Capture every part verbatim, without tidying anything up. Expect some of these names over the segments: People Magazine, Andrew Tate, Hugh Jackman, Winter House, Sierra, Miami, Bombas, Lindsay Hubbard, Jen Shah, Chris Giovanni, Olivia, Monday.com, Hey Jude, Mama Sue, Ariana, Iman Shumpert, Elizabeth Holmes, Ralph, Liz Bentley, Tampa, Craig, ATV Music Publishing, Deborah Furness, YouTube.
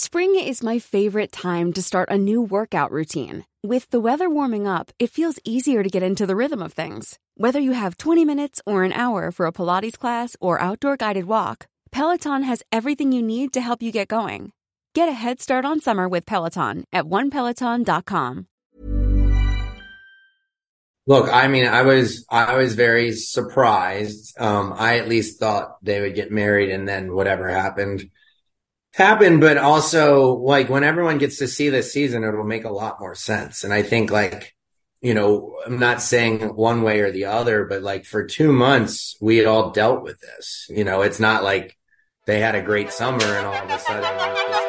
Spring is my favorite time to start a new workout routine. With the weather warming up, it feels easier to get into the rhythm of things. Whether you have twenty minutes or an hour for a Pilates class or outdoor guided walk, Peloton has everything you need to help you get going. Get a head start on summer with Peloton at one peloton dot com. Look, I mean, I was I was very surprised. Um, I at least thought they would get married, and then whatever happened. Happen, but also, like, when everyone gets to see this season, it'll make a lot more sense. And I think, like, you know, I'm not saying one way or the other, but, like, for two months, we had all dealt with this. You know, it's not like they had a great summer and all of a sudden... Like,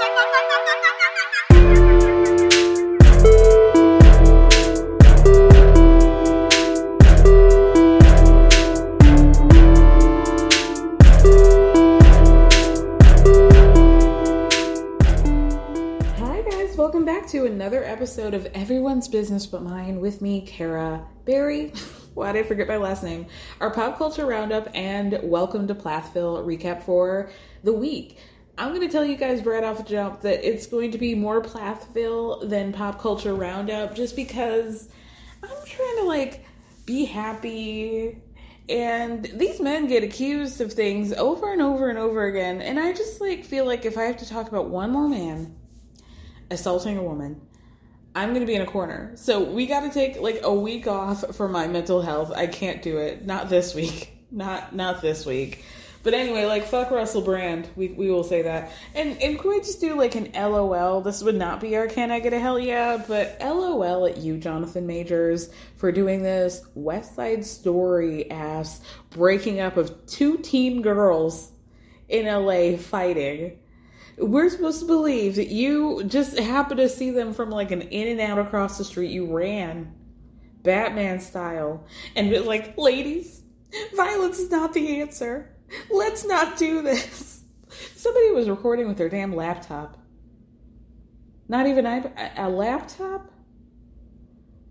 to another episode of Everyone's Business But Mine with me, Kara, Barry, why did I forget my last name, our pop culture roundup, and Welcome to Plathville recap for the week. I'm going to tell you guys right off the jump that it's going to be more Plathville than pop culture roundup, just because I'm trying to, like, be happy, and these men get accused of things over and over and over again, and I just, like, feel like if I have to talk about one more man assaulting a woman, I'm going to be in a corner. So we got to take, like, a week off for my mental health. I can't do it. Not this week. Not not this week. But anyway, like, fuck Russell Brand. We we will say that. And and can we just do, like, an L O L? This would not be our Can I Get a Hell Yeah? But L O L at you, Jonathan Majors, for doing this West Side Story-ass breaking up of two teen girls in L A fighting. We're supposed to believe that you just happened to see them from, like, an in and out across the street. You ran Batman style and be like, ladies, violence is not the answer. Let's not do this. Somebody was recording with their damn laptop. Not even I, a laptop?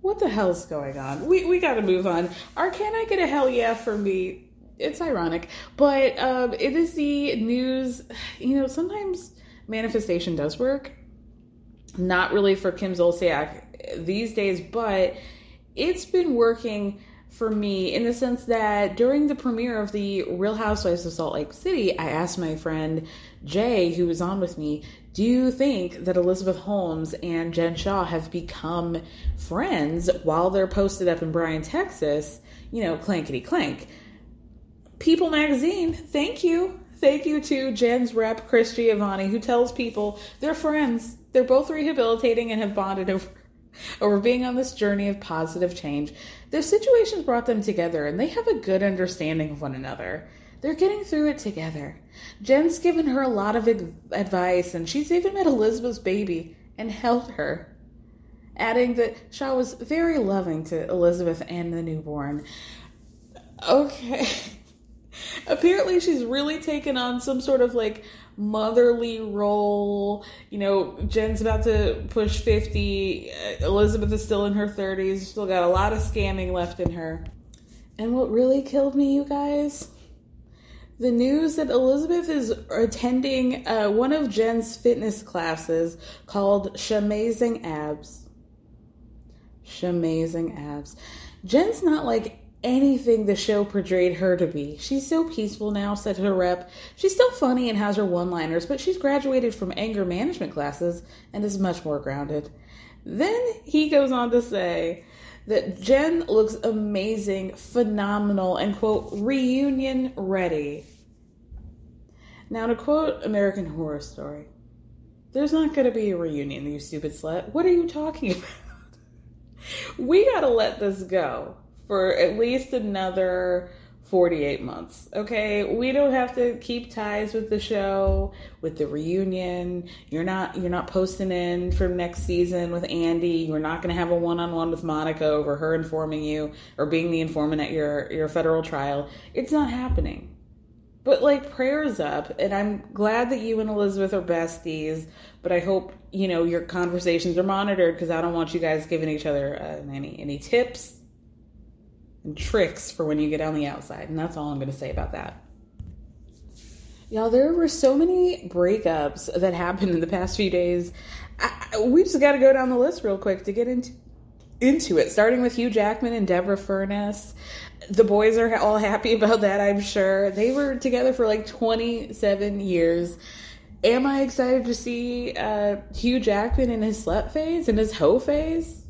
What the hell's going on? We, we got to move on. Our Can I Get a Hell Yeah for me? It's ironic, but um, it is the news. You know, sometimes manifestation does work. Not really for Kim Zolciak these days, but it's been working for me in the sense that during the premiere of the Real Housewives of Salt Lake City, I asked my friend Jay, who was on with me, do you think that Elizabeth Holmes and Jen Shah have become friends while they're posted up in Bryan, Texas, you know, clankety clank? People Magazine, thank you. Thank you to Jen's rep, Chris Giovanni, who tells people they're friends. They're both rehabilitating and have bonded over, over being on this journey of positive change. Their situations brought them together, and they have a good understanding of one another. They're getting through it together. Jen's given her a lot of advice, and she's even met Elizabeth's baby and held her, adding that Shaw was very loving to Elizabeth and the newborn. Okay. Apparently she's really taken on some sort of, like, motherly role. You know, Jen's about to push fifty. Elizabeth is still in her thirties. Still got a lot of scamming left in her. And what really killed me, you guys? the news that Elizabeth is attending uh, one of Jen's fitness classes called Shamazing Abs. Shamazing Abs. Jen's not like anything the show portrayed her to be. She's so peaceful now, said her rep. She's still funny and has her one-liners, but she's graduated from anger management classes and is much more grounded. Then he goes on to say that Jen looks amazing, phenomenal, and, quote, reunion ready. Now, to quote American Horror Story, there's not going to be a reunion, you stupid slut. What are you talking about? We got to let this go for at least another forty-eight months, okay? We don't have to keep ties with the show, with the reunion. You're not you're not posting in from next season with Andy. You're not going to have a one-on-one with Monica over her informing you or being the informant at your, your federal trial. It's not happening. But, like, prayers up, and I'm glad that you and Elizabeth are besties, but I hope, you know, your conversations are monitored because I don't want you guys giving each other uh, any any tips and tricks for when you get on the outside, and that's all I'm going to say about that. Y'all, there were so many breakups that happened in the past few days. I, we just got to go down the list real quick to get into into it, starting with Hugh Jackman and Deborah Furness. The boys are all happy about that, I'm sure. They were together for like twenty-seven years. Am I excited to see uh, Hugh Jackman in his slut phase and his hoe phase?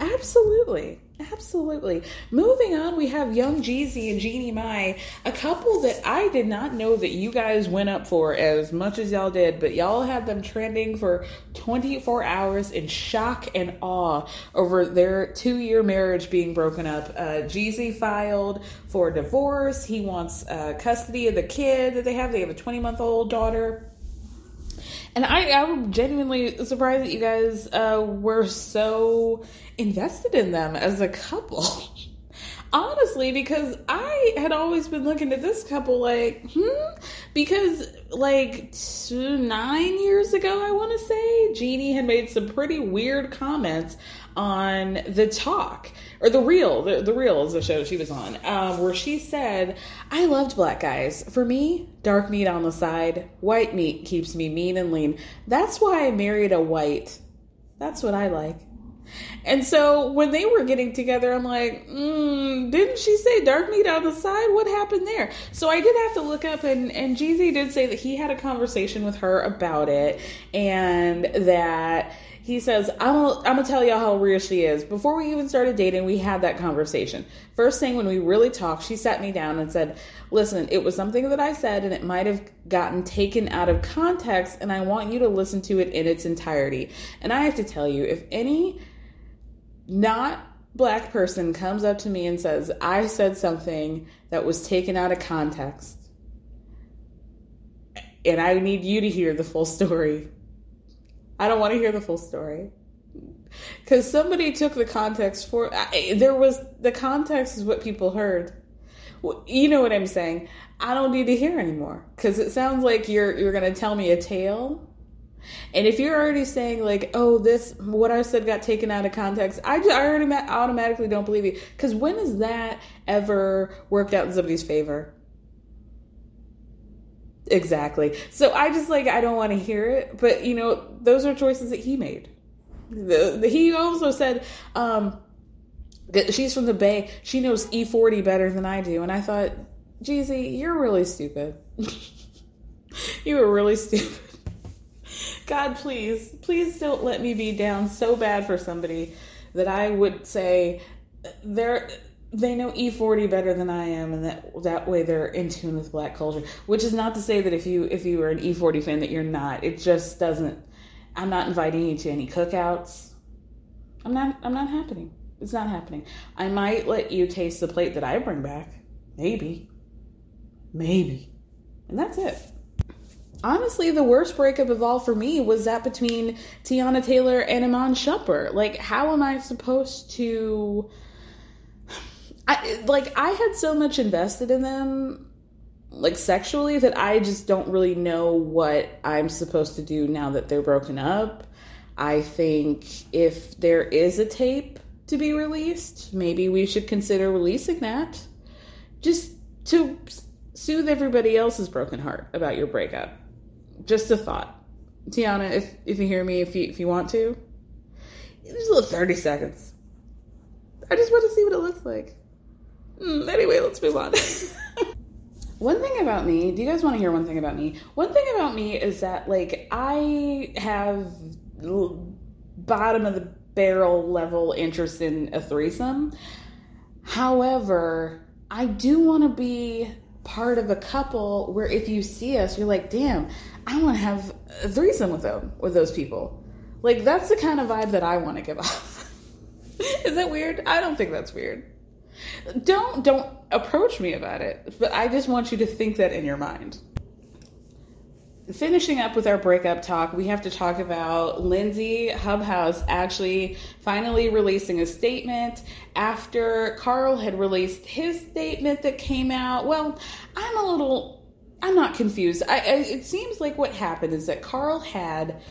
Absolutely. Absolutely. Moving on, we have Young Jeezy and Jeannie Mai, a couple that I did not know that you guys went up for as much as y'all did, but y'all had them trending for twenty-four hours in shock and awe over their two-year marriage being broken up. Uh, Jeezy filed for divorce. He wants uh, custody of the kid that they have. They have a twenty-month-old daughter. And I, I'm genuinely surprised that you guys uh, were so invested in them as a couple. Honestly, because I had always been looking at this couple like, hmm? Because like two, nine years ago, I want to say, Jeannie had made some pretty weird comments on The Talk, or The Reel. The, the Reel is the show she was on, um, where she said, I loved black guys. For me, dark meat on the side, white meat keeps me mean and lean. That's why I married a white. That's what I like. And so when they were getting together, I'm like, mm, didn't she say dark meat on the side? What happened there? So I did have to look up, and, and Jeezy did say that he had a conversation with her about it, and that he says, I'm gonna, I'm gonna tell y'all how real she is. Before we even started dating, we had that conversation. First thing, when we really talked, she sat me down and said, listen, it was something that I said, and it might have gotten taken out of context, and I want you to listen to it in its entirety. And I have to tell you, if any not black person comes up to me and says, I said something that was taken out of context, and I need you to hear the full story. I don't want to hear the full story. Because somebody took the context for, I, there was, the context is what people heard. Well, you know what I'm saying? I don't need to hear anymore. Because it sounds like you're, you're going to tell me a tale. And if you're already saying like, oh, this, what I said got taken out of context, I, just, I already automatically don't believe you. Because when has that ever worked out in somebody's favor? Exactly. So I just like, I don't want to hear it. But, you know, those are choices that he made. The, the, he also said um, that she's from the Bay. She knows E forty better than I do. And I thought, Jeezy, you're really stupid. You were really stupid. God, please, please don't let me be down so bad for somebody that I would say they're, they know E forty better than I am, and that that way they're in tune with black culture. Which is not to say that if you if you were an E forty fan that you're not. It just doesn't. I'm not inviting you to any cookouts. I'm not. I'm not happening. It's not happening. I might let you taste the plate that I bring back, maybe, maybe, and that's it. Honestly, the worst breakup of all for me was that between Tiana Taylor and Iman Shumpert. Like, how am I supposed to... I, like, I had so much invested in them, like, sexually, that I just don't really know what I'm supposed to do now that they're broken up. I think if there is a tape to be released, maybe we should consider releasing that. Just to... soothe everybody else's broken heart about your breakup. Just a thought. Tiana, if, if you hear me, if you if you want to, just a little thirty seconds. I just want to see what it looks like. Mm, anyway, let's move on. One thing about me, do you guys want to hear one thing about me? One thing about me is that, like, I have bottom of the barrel level interest in a threesome. However, I do want to be part of a couple where if you see us, you're like, damn, I want to have a threesome with them, with those people. Like, that's the kind of vibe that I want to give off. Is that weird? I don't think that's weird. Don't, don't approach me about it, but I just want you to think that in your mind. Finishing up with our breakup talk, we have to talk about Lindsay Hubbard actually finally releasing a statement after Carl had released his statement that came out. Well, I'm a little, I'm not confused. I, I, it seems like what happened is that Carl had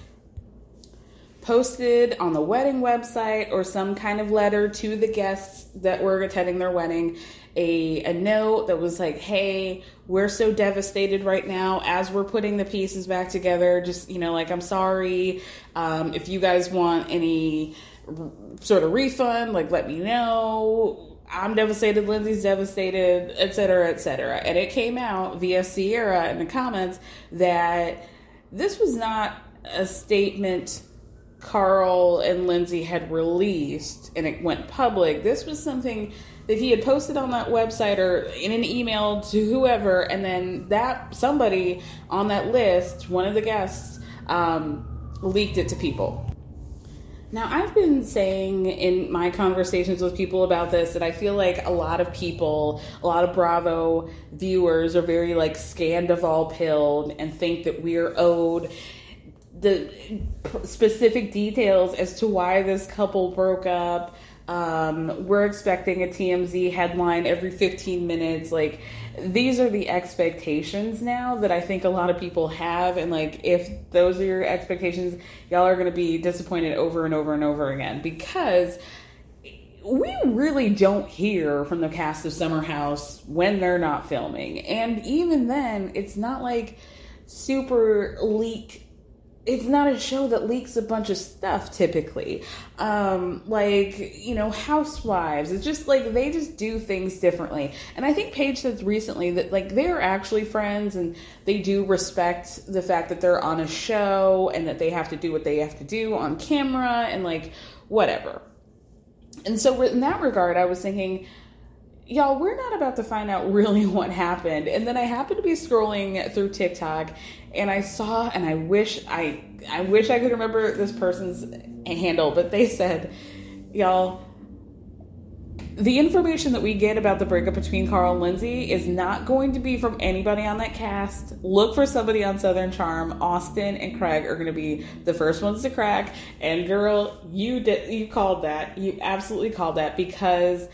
posted on the wedding website or some kind of letter to the guests that were attending their wedding, a, a note that was like, hey, we're so devastated right now as we're putting the pieces back together. Just, you know, like, I'm sorry. Um, if you guys want any r- sort of refund, like, let me know. I'm devastated. Lindsay's devastated, et cetera, et cetera. And it came out via Sierra in the comments that this was not a statement Carl and Lindsay had released and it went public. This was something that he had posted on that website or in an email to whoever, and then that somebody on that list, one of the guests, um, leaked it to people. Now, I've been saying in my conversations with people about this that I feel like a lot of people, a lot of Bravo viewers are very, like, Scandival-pilled and think that we are owed the specific details as to why this couple broke up. Um, we're expecting a T M Z headline every fifteen minutes. Like, these are the expectations now that I think a lot of people have. And, like, if those are your expectations, y'all are going to be disappointed over and over and over again, because we really don't hear from the cast of Summer House when they're not filming. And even then, it's not like super leak. It's not a show that leaks a bunch of stuff typically. Um, like, you know, Housewives. It's just like they just do things differently. And I think Paige said recently that, like, they're actually friends and they do respect the fact that they're on a show and that they have to do what they have to do on camera and, like, whatever. And so in that regard, I was thinking, y'all, we're not about to find out really what happened. And then I happened to be scrolling through TikTok and I saw, and I wish I, I wish I could remember this person's handle, but they said, y'all, the information that we get about the breakup between Carl and Lindsay is not going to be from anybody on that cast. Look for somebody on Southern Charm. Austin and Craig are going to be the first ones to crack. And girl, you did, you called that. You absolutely called that, because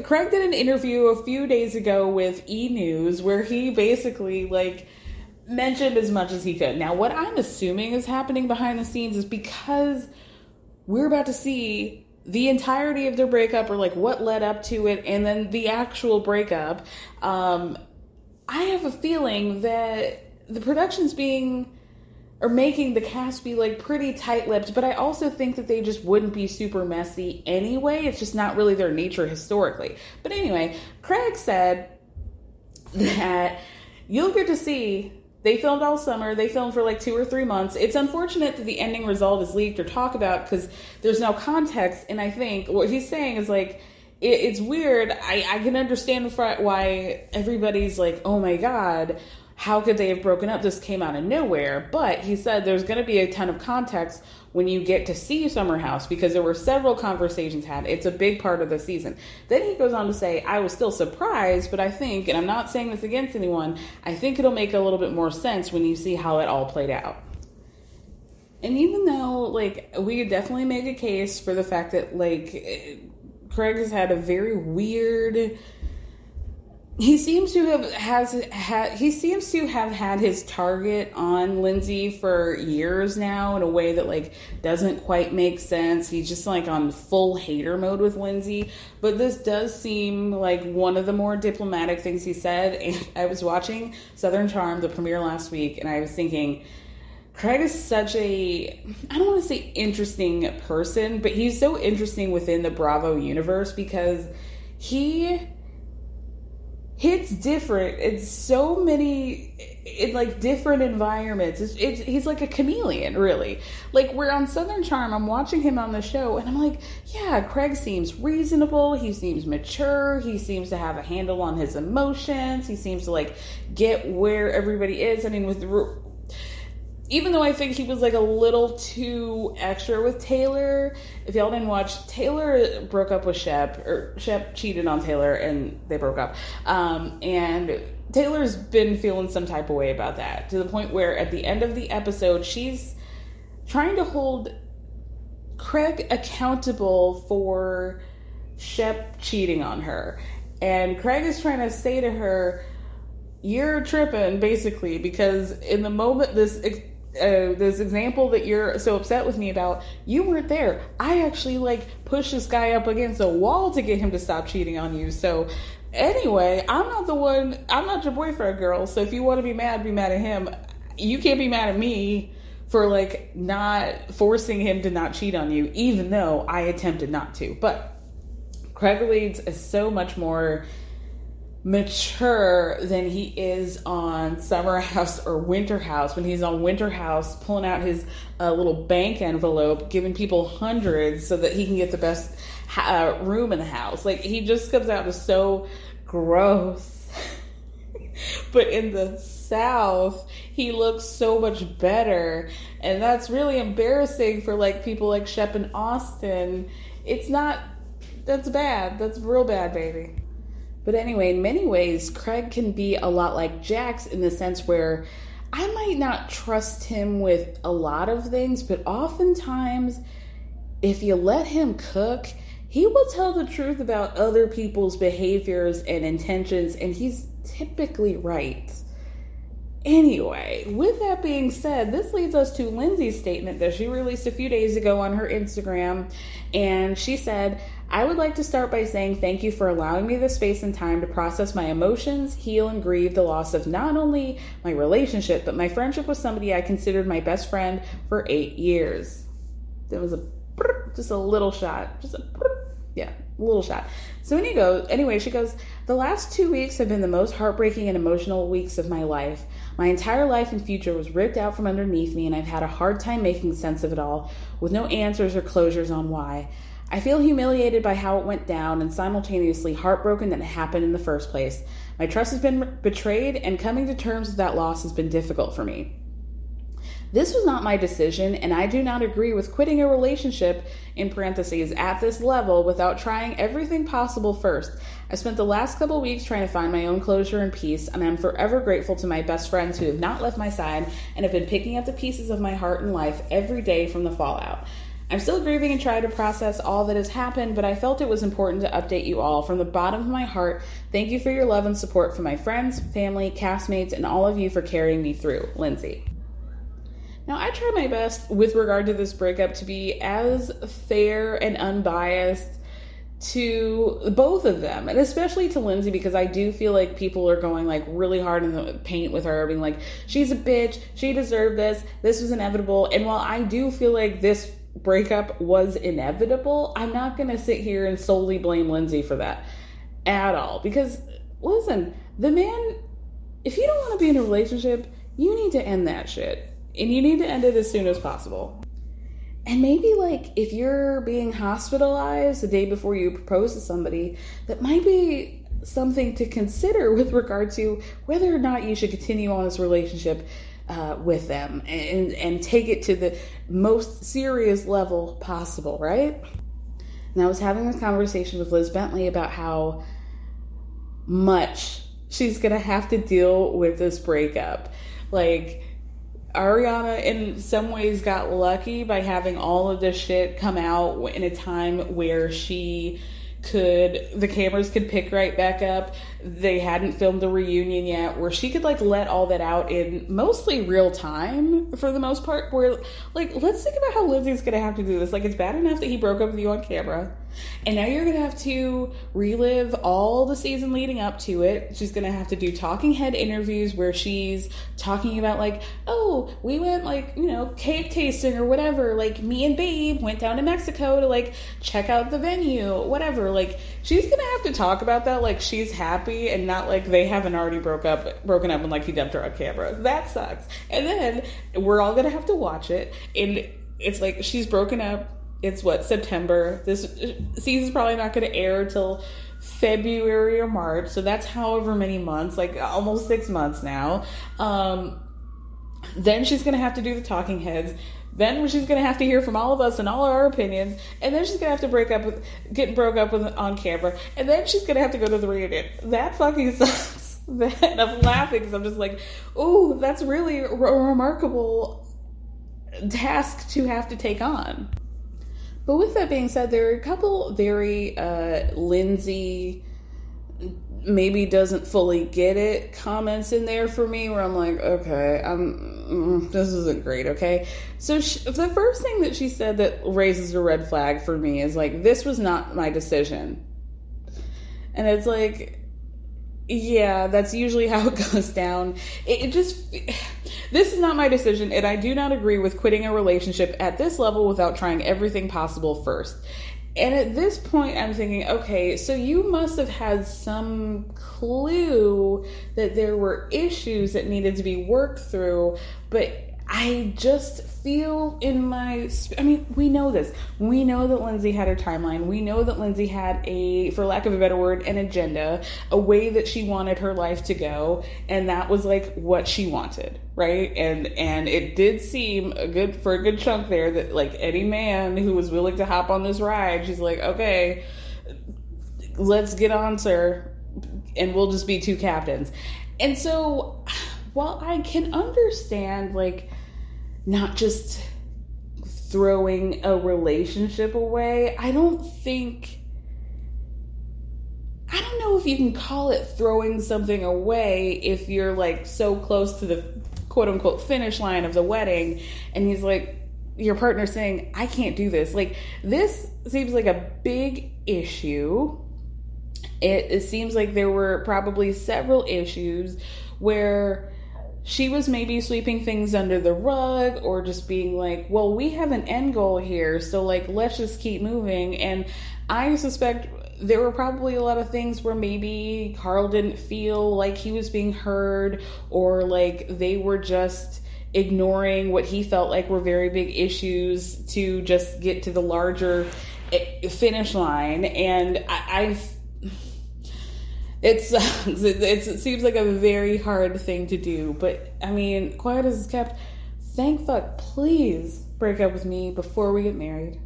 Craig did an interview a few days ago with E! News where he basically, like, mentioned as much as he could. Now, what I'm assuming is happening behind the scenes is because we're about to see the entirety of their breakup, or, like, what led up to it, and then the actual breakup. Um, I have a feeling that the production's being... or making the cast be, like, pretty tight-lipped, but I also think that they just wouldn't be super messy anyway. It's just not really their nature historically. But anyway, Craig said that you'll get to see, they filmed all summer, they filmed for, like, two or three months. It's unfortunate that the ending result is leaked or talked about because there's no context, and I think what he's saying is, like, it, it's weird. I, I can understand why everybody's like, oh my god, how could they have broken up? This came out of nowhere. But he said there's going to be a ton of context when you get to see Summer House, because there were several conversations had. It's a big part of the season. Then he goes on to say, I was still surprised, but I think, and I'm not saying this against anyone, I think it'll make a little bit more sense when you see how it all played out. And even though, like, we could definitely make a case for the fact that, like, Craig has had a very weird He seems to have has had he seems to have had his target on Lindsay for years now in a way that like doesn't quite make sense. He's just like on full hater mode with Lindsay, but this does seem like one of the more diplomatic things he said. And I was watching Southern Charm, the premiere last week, and I was thinking, Craig is such a, I don't want to say interesting person, but he's so interesting within the Bravo universe because he hits different in so many, in like different environments. It's, it's, he's like a chameleon, really. Like, we're on Southern Charm, I'm watching him on the show, and I'm like, yeah, Craig seems reasonable, he seems mature, he seems to have a handle on his emotions, he seems to like get where everybody is. I mean, with the, even though I think he was like a little too extra with Taylor. If y'all didn't watch, Taylor broke up with Shep, or Shep cheated on Taylor and they broke up. Um, and Taylor's been feeling some type of way about that, to the point where at the end of the episode, she's trying to hold Craig accountable for Shep cheating on her. And Craig is trying to say to her, you're tripping, basically, because in the moment this ex- Uh, this example that you're so upset with me about, you weren't there. I actually like pushed this guy up against a wall to get him to stop cheating on you. So anyway, I'm not the one, I'm not your boyfriend, girl. So if you want to be mad, be mad at him. You can't be mad at me for like not forcing him to not cheat on you, even though I attempted not to. But Craig Leeds is so much more mature than he is on Summer House or Winter House. When he's on Winter House, pulling out his uh, little bank envelope, giving people hundreds so that he can get the best uh, room in the house. Like, he just comes out as so gross. But in the South, he looks so much better. And that's really embarrassing for like people like Shep and Austin. It's not, that's bad. That's real bad, baby. But anyway, in many ways, Craig can be a lot like Jax in the sense where I might not trust him with a lot of things, but oftentimes, if you let him cook, he will tell the truth about other people's behaviors and intentions, and he's typically right. Anyway, with that being said, this leads us to Lindsay's statement that she released a few days ago on her Instagram, and she said, I would like to start by saying thank you for allowing me the space and time to process my emotions, heal, and grieve the loss of not only my relationship, but my friendship with somebody I considered my best friend for eight years. That was a, just a little shot, just a, yeah, a little shot. So anyway, anyway, she goes, the last two weeks have been the most heartbreaking and emotional weeks of my life. My entire life and future was ripped out from underneath me, and I've had a hard time making sense of it all, with no answers or closures on why. I feel humiliated by how it went down and simultaneously heartbroken that it happened in the first place. My trust has been betrayed, and coming to terms with that loss has been difficult for me. This was not my decision, and I do not agree with quitting a relationship, in parentheses, at this level without trying everything possible first. I spent the last couple weeks trying to find my own closure and peace, and I'm forever grateful to my best friends who have not left my side and have been picking up the pieces of my heart and life every day from the fallout. I'm still grieving and trying to process all that has happened, but I felt it was important to update you all. From the bottom of my heart, thank you for your love and support from my friends, family, castmates, and all of you for carrying me through. Lindsay. Now, I try my best with regard to this breakup to be as fair and unbiased to both of them, and especially to Lindsay, because I do feel like people are going like really hard in the paint with her, being like, she's a bitch, she deserved this, this was inevitable. And while I do feel like this breakup was inevitable, I'm not gonna sit here and solely blame Lindsay for that at all, because listen, the man, if you don't want to be in a relationship, you need to end that shit, and you need to end it as soon as possible. And maybe, like, if you're being hospitalized the day before you propose to somebody, that might be something to consider with regard to whether or not you should continue on this relationship uh, with them and, and take it to the most serious level possible, right? And I was having this conversation with Liz Bentley about how much she's going to have to deal with this breakup. Like, Ariana in some ways got lucky by having all of this shit come out in a time where she could, the cameras could pick right back up. They hadn't filmed the reunion yet, where she could like let all that out in mostly real time for the most part. Where like, let's think about how Lindsay's gonna have to do this. Like, it's bad enough that he broke up with you on camera, and now you're gonna have to relive all the season leading up to it. She's gonna have to do talking head interviews where she's talking about like, oh, we went like, you know, cake tasting or whatever, like me and Babe went down to Mexico to like check out the venue, whatever. Like, she's gonna have to talk about that like she's happy and not like they haven't already broke up broken up and like he dumped her on camera. That sucks. And then we're all gonna have to watch it, and it's like, she's broken up. It's what, September? This season's probably not gonna air till February or March, so that's however many months, like almost six months now. Um then she's gonna have to do the talking heads. Then she's going to have to hear from all of us and all of our opinions. And then she's going to have to break up with, get broke up with on camera. And then she's going to have to go to the reunion. That fucking sucks. That, and I'm laughing because I'm just like, ooh, that's really a remarkable task to have to take on. But with that being said, there are a couple very uh, Lindsay maybe doesn't fully get it comments in there for me where I'm like, okay, I'm mm, this isn't great. Okay, so she, the first thing that she said that raises a red flag for me is like, this was not my decision. And it's like, yeah, that's usually how it goes down. It, it just, this is not my decision, and I do not agree with quitting a relationship at this level without trying everything possible first. And at this point, I'm thinking, okay, so you must have had some clue that there were issues that needed to be worked through, but I just feel in my... I mean, we know this. We know that Lindsay had her timeline. We know that Lindsay had a, for lack of a better word, an agenda, a way that she wanted her life to go, and that was, like, what she wanted, right? And and it did seem a good for a good chunk there that, like, any man who was willing to hop on this ride, she's like, okay, let's get on, sir, and we'll just be two captains. And so, while I can understand, like, not just throwing a relationship away, I don't think, I don't know if you can call it throwing something away if you're like so close to the quote unquote finish line of the wedding and he's like, your partner saying, I can't do this. Like, this seems like a big issue. It, it seems like there were probably several issues where she was maybe sweeping things under the rug or just being like, well, we have an end goal here, so like, let's just keep moving. And I suspect there were probably a lot of things where maybe Carl didn't feel like he was being heard, or like they were just ignoring what he felt like were very big issues to just get to the larger finish line. And I, I've... It's, it's, it seems like a very hard thing to do, but I mean, quiet as it's kept, thank fuck, please break up with me before we get married.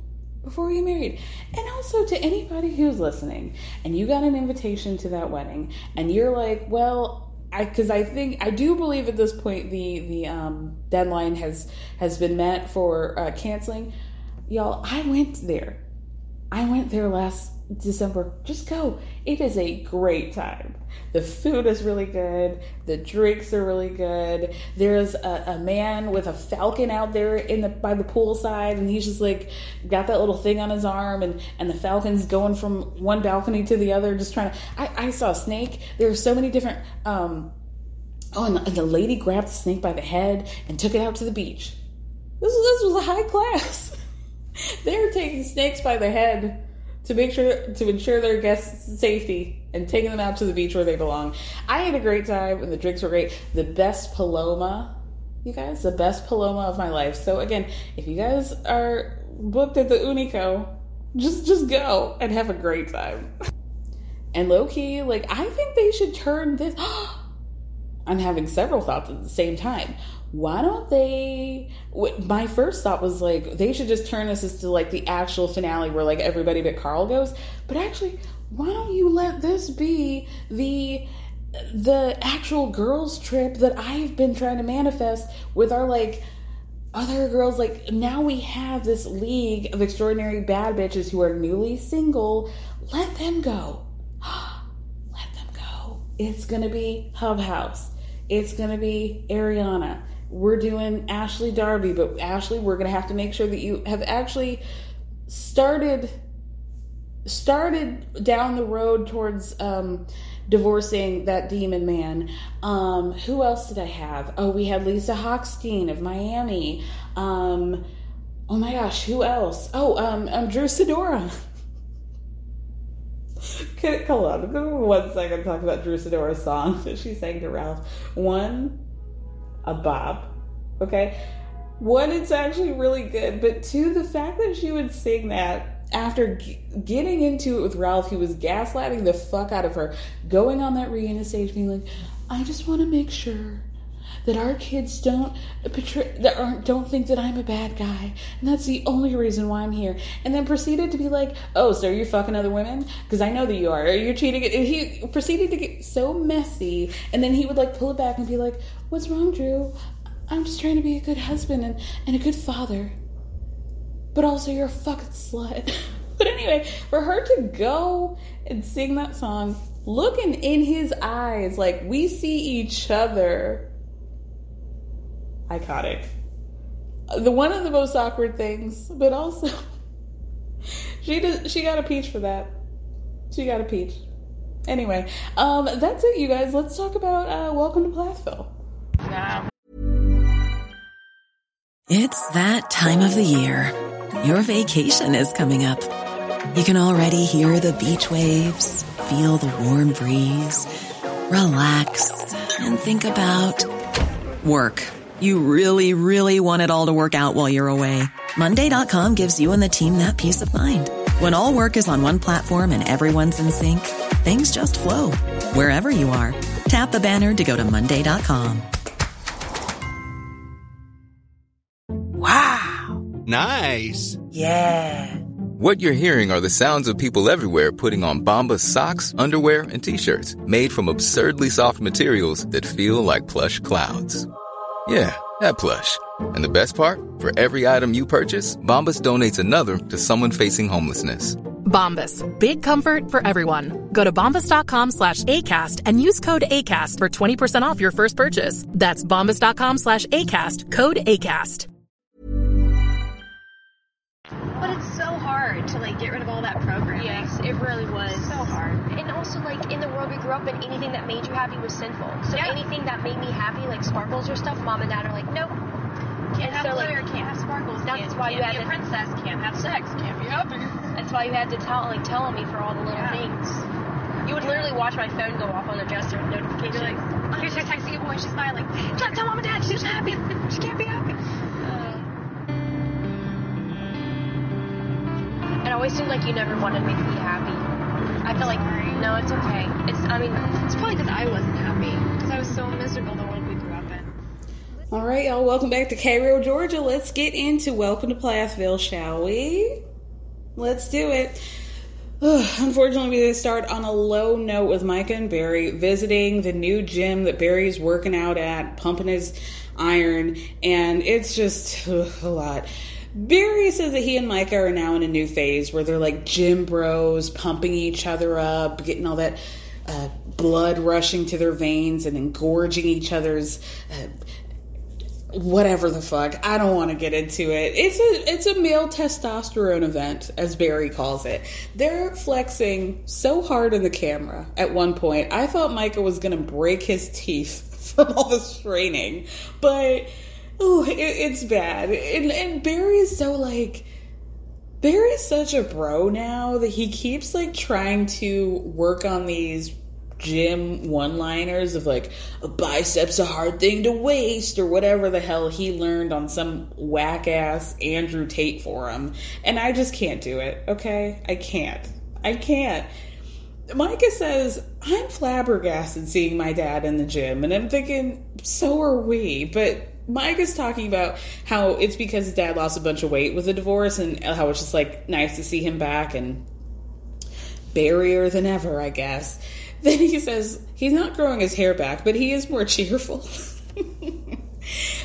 Before we get married. And also to anybody who's listening, and you got an invitation to that wedding, and you're like, well, I, cause I think, I do believe at this point the, the, um, deadline has, has been met for, uh, canceling. Y'all, I went there. I went there last December. Just go. It is a great time. The food is really good. The drinks are really good. There's a, a man with a falcon out there in the by the poolside, and he's just like got that little thing on his arm, and, and the falcon's going from one balcony to the other, just trying to. I, I saw a snake. There are so many different. Um, oh, and the, and the lady grabbed the snake by the head and took it out to the beach. This was, this was a high class. They were taking snakes by the head to make sure, to ensure their guests' safety, and taking them out to the beach where they belong. I had a great time, and the drinks were great. The best Paloma, you guys, the best Paloma of my life. So again, if you guys are booked at the Unico, just just go and have a great time. And low key, like, I think they should turn this. I'm having several thoughts at the same time. Why don't they, my first thought was like, they should just turn this into like the actual finale where like everybody but Carl goes. But actually, why don't you let this be the the actual girls trip that I've been trying to manifest with our like other girls? Like, now we have this league of extraordinary bad bitches who are newly single. Let them go. Let them go. It's going to be Hub House. It's going to be Ariana. We're doing Ashley Darby, but Ashley, we're going to have to make sure that you have actually started started down the road towards um, divorcing that demon man. Um, who else did I have? Oh, we had Lisa Hochstein of Miami. Um, oh my gosh, who else? Oh, um, um, Drew Sidora. Could, hold on, give me one second to talk about Drew Sidora's song that she sang to Ralph. One, a bop, okay? One, it's actually really good, but two, the fact that she would sing that after g- getting into it with Ralph, he was gaslighting the fuck out of her, going on that reunion stage being like, I just want to make sure that our kids don't portray, that aren't, don't think that I'm a bad guy. And that's the only reason why I'm here. And then proceeded to be like, oh, so are you fucking other women? Because I know that you are. Are you cheating? And he proceeded to get so messy. And then he would like pull it back and be like, what's wrong, Drew? I'm just trying to be a good husband and, and a good father. But also you're a fucking slut. But anyway, for her to go and sing that song, looking in his eyes like we see each other... Iconic. The one of the most awkward things, but also she does, she got a peach for that. She got a peach. Anyway, um, that's it, you guys. Let's talk about uh, Welcome to Plathville. Nah. It's that time of the year. Your vacation is coming up. You can already hear the beach waves, feel the warm breeze, relax, and think about work. You really, really want it all to work out while you're away. Monday dot com gives you and the team that peace of mind. When all work is on one platform and everyone's in sync, things just flow. Wherever you are, tap the banner to go to Monday dot com. Wow. Nice. Yeah. What you're hearing are the sounds of people everywhere putting on Bombas socks, underwear, and T-shirts made from absurdly soft materials that feel like plush clouds. Yeah, that plush. And the best part? For every item you purchase, Bombas donates another to someone facing homelessness. Bombas, big comfort for everyone. Go to bombas dot com slash ACAST and use code ACAST for twenty percent off your first purchase. That's bombas dot com slash ACAST, code ACAST. But it's so hard to, like, get rid of all that programming. Yes, it really was. So hard. And also, like, in the world we grew up in, anything that made you happy was sinful. So yeah. Anything that made me happy, like sparkles or stuff, mom and dad are like, nope. Can't and have so, glitter, like, can't have sparkles. That's can't, why can't you had be a to, princess, can't have sex, can't be happy. That's why you had to tell, like, tell me for all the little yeah. things. You would literally watch my phone go off on the dresser with notifications. You're like, oh, here's her texting a boy, she's smiling. Don't tell mom and dad, she's happy. She can't be happy. It always seemed like you never wanted me to be happy. I feel like, no, it's okay. It's, I mean, it's probably because I wasn't happy. Because I was so miserable, the world we grew up in. All right, y'all, welcome back to Cairo, Georgia. Let's get into Welcome to Plathville, shall we? Let's do it. Ugh, unfortunately, we start on a low note with Micah and Barry visiting the new gym that Barry's working out at, pumping his iron, and it's just ugh, a lot. Barry says that he and Micah are now in a new phase where they're like gym bros, pumping each other up, getting all that uh, blood rushing to their veins and engorging each other's uh, whatever the fuck. I don't want to get into it. It's a, it's a male testosterone event, as Barry calls it. They're flexing so hard in the camera at one point. I thought Micah was going to break his teeth from all the straining, but... Oh, it, it's bad. And, and Barry's so, like... Barry's such a bro now that he keeps, like, trying to work on these gym one-liners of, like, a bicep's a hard thing to waste or whatever the hell he learned on some whack-ass Andrew Tate forum. And I just can't do it, okay? I can't. I can't. Micah says, I'm flabbergasted seeing my dad in the gym. And I'm thinking, so are we, but... Mike is talking about how it's because his dad lost a bunch of weight with the divorce and how it's just, like, nice to see him back and barrier than ever, I guess. Then he says he's not growing his hair back, but he is more cheerful.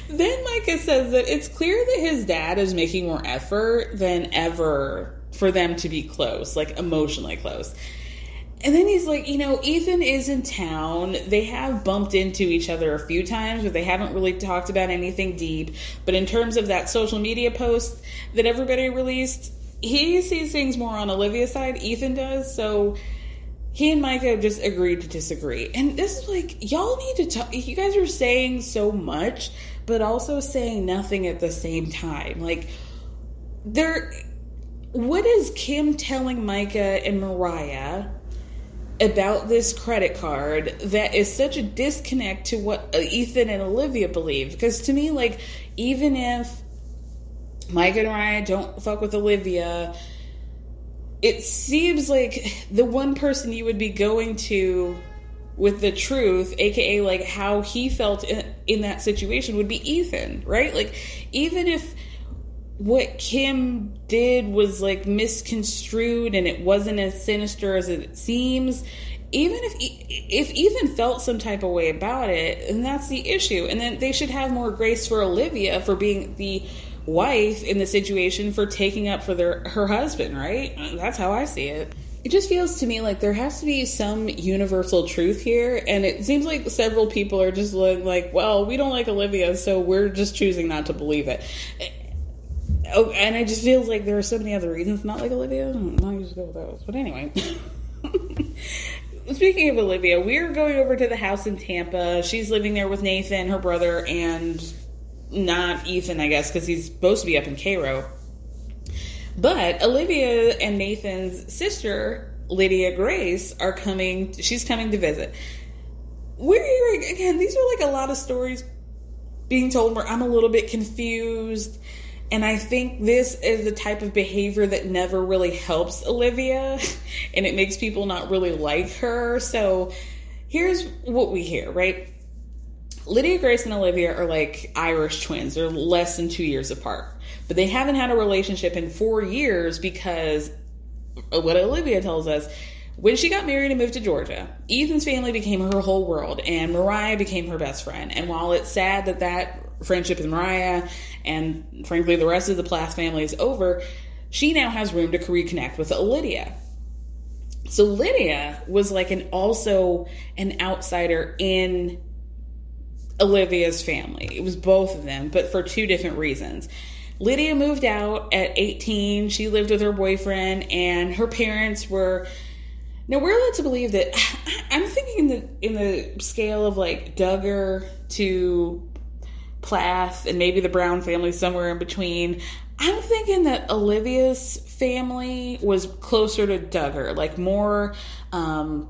Then Micah says that it's clear that his dad is making more effort than ever for them to be close, like emotionally close. And then he's like, you know, Ethan is in town. They have bumped into each other a few times, but they haven't really talked about anything deep. But in terms of that social media post that everybody released, he sees things more on Olivia's side. Ethan does. So he and Micah just agreed to disagree. And this is like, y'all need to talk. You guys are saying so much, but also saying nothing at the same time. Like, there, what is Kim telling Micah and Mariah about this credit card that is such a disconnect to what Ethan and Olivia believe? Because to me, like, even if Micah and Mariah don't fuck with Olivia, it seems like the one person you would be going to with the truth, aka like how he felt in, in that situation, would be Ethan, right? Like, even if what Kim did was like misconstrued and it wasn't as sinister as it seems, even if if Ethan felt some type of way about it, and that's the issue. And then they should have more grace for Olivia for being the wife in the situation, for taking up for their her husband, right? That's how I see it. It just feels to me like there has to be some universal truth here, and it seems like several people are just like, well, we don't like Olivia, so we're just choosing not to believe it. Oh, and it just feels like there are so many other reasons not like Olivia. No, you just go with those. But anyway. Speaking of Olivia, we're going over to the house in Tampa. She's living there with Nathan, her brother, and not Ethan, I guess, because he's supposed to be up in Cairo. But Olivia and Nathan's sister, Lydia Grace, are coming. She's coming to visit. We're hearing, again, these are like a lot of stories being told where I'm a little bit confused. And I think this is the type of behavior that never really helps Olivia, and it makes people not really like her. So here's what we hear, right? Lydia Grace and Olivia are like Irish twins. They're less than two years apart, but they haven't had a relationship in four years because what Olivia tells us, when she got married and moved to Georgia, Ethan's family became her whole world, and Mariah became her best friend. And while it's sad that that friendship with Mariah and frankly the rest of the Plath family is over, she now has room to reconnect with Lydia. So Lydia was like an also an outsider in Olivia's family. It was both of them, but for two different reasons. Lydia moved out at eighteen. She lived with her boyfriend, and her parents were... Now, we're led to believe that... I'm thinking in the, in the scale of like Duggar to Plath and maybe the Brown family somewhere in between. I'm thinking that Olivia's family was closer to Duggar, like more um,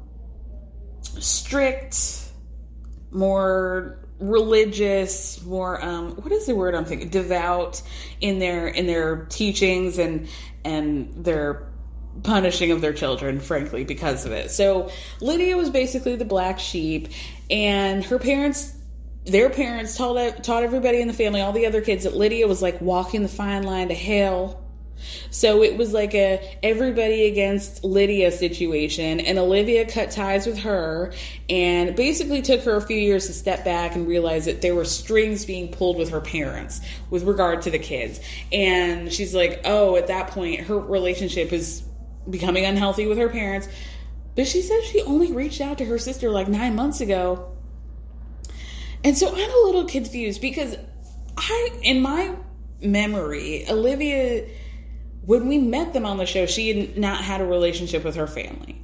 strict, more religious, more um, what is the word I'm thinking? Devout in their in their teachings and and their punishing of their children, frankly, because of it. So Lydia was basically the black sheep, and her parents. Their parents taught, taught everybody in the family, all the other kids, that Lydia was like walking the fine line to hell. So it was like a everybody against Lydia situation, and Olivia cut ties with her, and basically took her a few years to step back and realize that there were strings being pulled with her parents with regard to the kids. And she's like, oh, at that point, her relationship is becoming unhealthy with her parents. But she says she only reached out to her sister like nine months ago. And so I'm a little confused because I, in my memory, Olivia, when we met them on the show, she had not had a relationship with her family.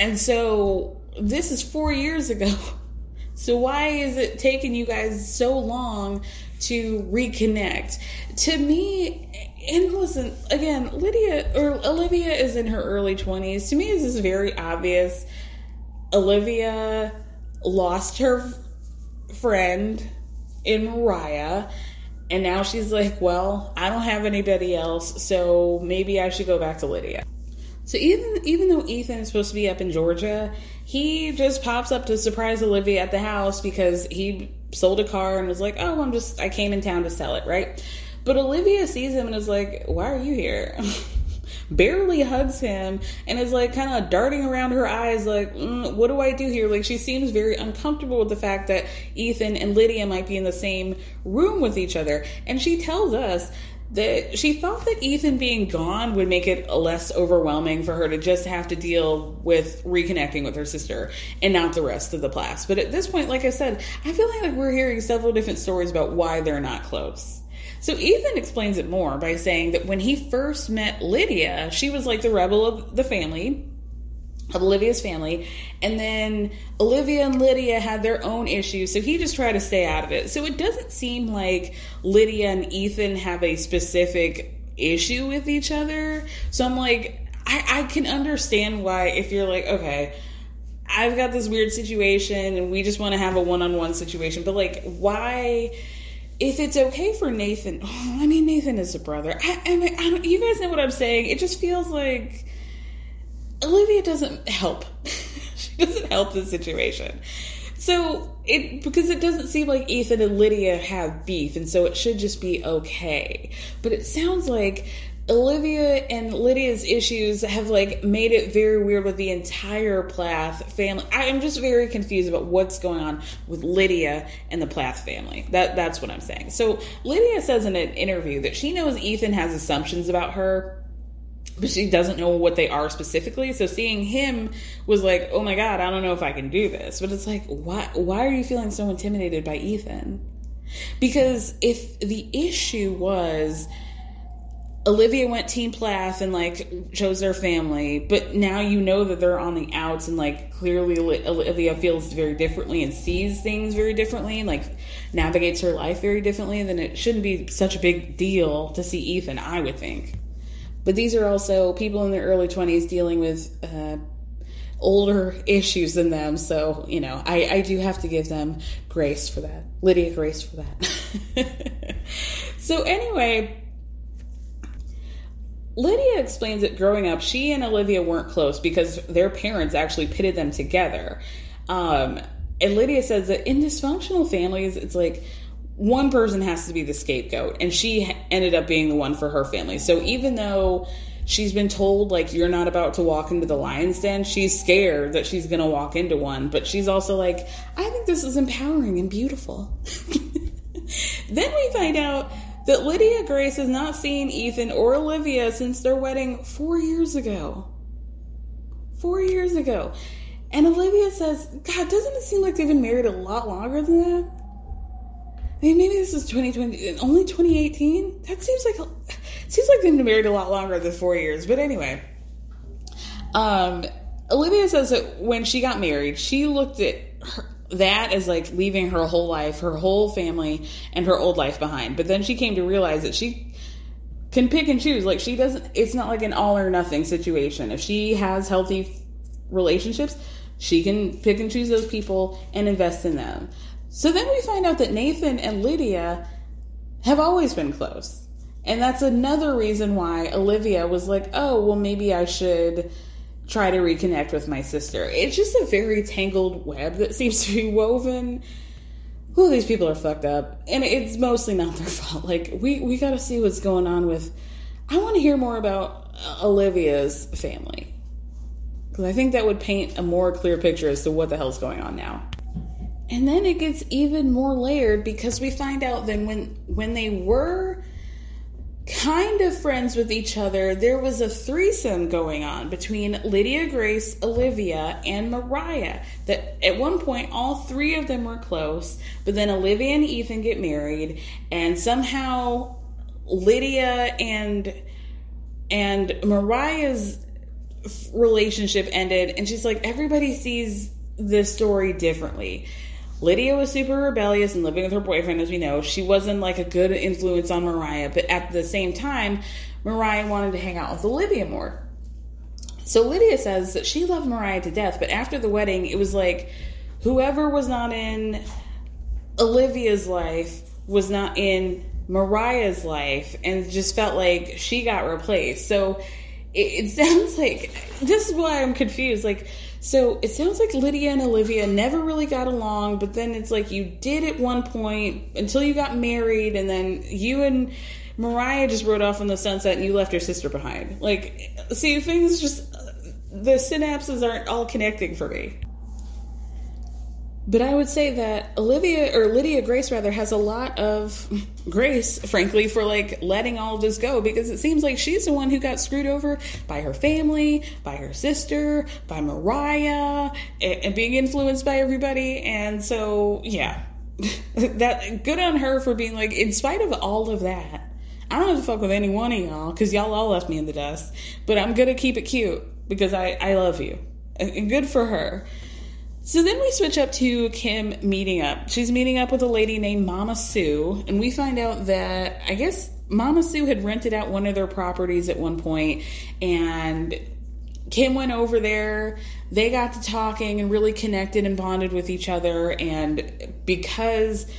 And so this is four years ago. So why is it taking you guys so long to reconnect? To me, and listen, again, Lydia or Olivia is in her early twenties. To me, this is very obvious. Olivia lost her friend in Mariah, and now she's like, well, I don't have anybody else, so maybe I should go back to Lydia. So even even though Ethan is supposed to be up in Georgia, he just pops up to surprise Olivia at the house because he sold a car and was like, oh, I'm just I came in town to sell it, right? But Olivia sees him and is like, why are you here? Barely hugs him and is like kind of darting around her eyes like, mm, what do I do here? Like, she seems very uncomfortable with the fact that Ethan and Lydia might be in the same room with each other. And she tells us that she thought that Ethan being gone would make it less overwhelming for her to just have to deal with reconnecting with her sister and not the rest of the class. But at this point, like I said, I feel like we're hearing several different stories about why they're not close. So Ethan explains it more by saying that when he first met Lydia, she was like the rebel of the family, of Olivia's family, and then Olivia and Lydia had their own issues, so he just tried to stay out of it. So it doesn't seem like Lydia and Ethan have a specific issue with each other. So I'm like, I, I can understand why, if you're like, okay, I've got this weird situation and we just want to have a one-on-one situation, but like, why... If it's okay for Nathan, oh, I mean, Nathan is a brother. I, I, mean, I don't, you guys know what I'm saying. It just feels like Olivia doesn't help. She doesn't help the situation. So it, because it doesn't seem like Ethan and Lydia have beef, and so it should just be okay. But it sounds like Olivia and Lydia's issues have like made it very weird with the entire Plath family. I am just very confused about what's going on with Lydia and the Plath family. That that's what I'm saying. So Lydia says in an interview that she knows Ethan has assumptions about her, but she doesn't know what they are specifically. So seeing him was like, oh my God, I don't know if I can do this. But it's like, why why are you feeling so intimidated by Ethan? Because if the issue was Olivia went Team Plath and, like, chose their family, but now you know that they're on the outs, and, like, clearly Olivia feels very differently and sees things very differently and, like, navigates her life very differently, then it shouldn't be such a big deal to see Ethan, I would think. But these are also people in their early twenties dealing with uh, older issues than them, so, you know, I, I do have to give them grace for that. Lydia grace for that. So, anyway... Lydia explains that growing up, she and Olivia weren't close because their parents actually pitted them together. Um, and Lydia says that in dysfunctional families, it's like one person has to be the scapegoat. And she ended up being the one for her family. So even though she's been told, like, you're not about to walk into the lion's den, she's scared that she's going to walk into one. But she's also like, I think this is empowering and beautiful. Then we find out that Lydia Grace has not seen Ethan or Olivia since their wedding four years ago. Four years ago. And Olivia says, God, doesn't it seem like they've been married a lot longer than that? I mean, maybe this is twenty twenty, only twenty eighteen? That seems like, it seems like they've been married a lot longer than four years. But anyway, um, Olivia says that when she got married, she looked at her, that is like leaving her whole life, her whole family, and her old life behind. But then she came to realize that she can pick and choose. Like, she doesn't, it's not like an all or nothing situation. If she has healthy relationships, she can pick and choose those people and invest in them. So then we find out that Nathan and Lydia have always been close. And that's another reason why Olivia was like, oh, well, maybe I should try to reconnect with my sister. It's just a very tangled web that seems to be woven. Ooh, these people are fucked up. And it's mostly not their fault. Like, we, we gotta see what's going on with... I want to hear more about uh, Olivia's family. Because I think that would paint a more clear picture as to what the hell's going on now. And then it gets even more layered because we find out that when when they were... kind of friends with each other, there was a threesome going on between Lydia Grace, Olivia, and Mariah. That at one point, all three of them were close, but then Olivia and Ethan get married, and somehow Lydia and and Mariah's relationship ended, and she's like, everybody sees this story differently. Lydia was super rebellious and living with her boyfriend, as we know. She wasn't, like, a good influence on Mariah. But at the same time, Mariah wanted to hang out with Olivia more. So Lydia says that she loved Mariah to death. But after the wedding, it was like whoever was not in Olivia's life was not in Mariah's life. And just felt like she got replaced. So it, it sounds like... This is why I'm confused. Like... So it sounds like Lydia and Olivia never really got along, but then it's like you did at one point until you got married, and then you and Mariah just rode off in the sunset and you left your sister behind. Like, see, things just, the synapses aren't all connecting for me. But I would say that Olivia, or Lydia Grace rather, has a lot of grace, frankly, for like letting all this go, because it seems like she's the one who got screwed over by her family, by her sister, by Mariah, and being influenced by everybody. And so, yeah, that good on her for being like, in spite of all of that, I don't have to fuck with any one of y'all because y'all all left me in the dust, but I'm going to keep it cute because I, I love you. And good for her. So then we switch up to Kim meeting up. She's meeting up with a lady named Mama Sue, and we find out that, I guess, Mama Sue had rented out one of their properties at one point, and Kim went over there. They got to talking and really connected and bonded with each other, and because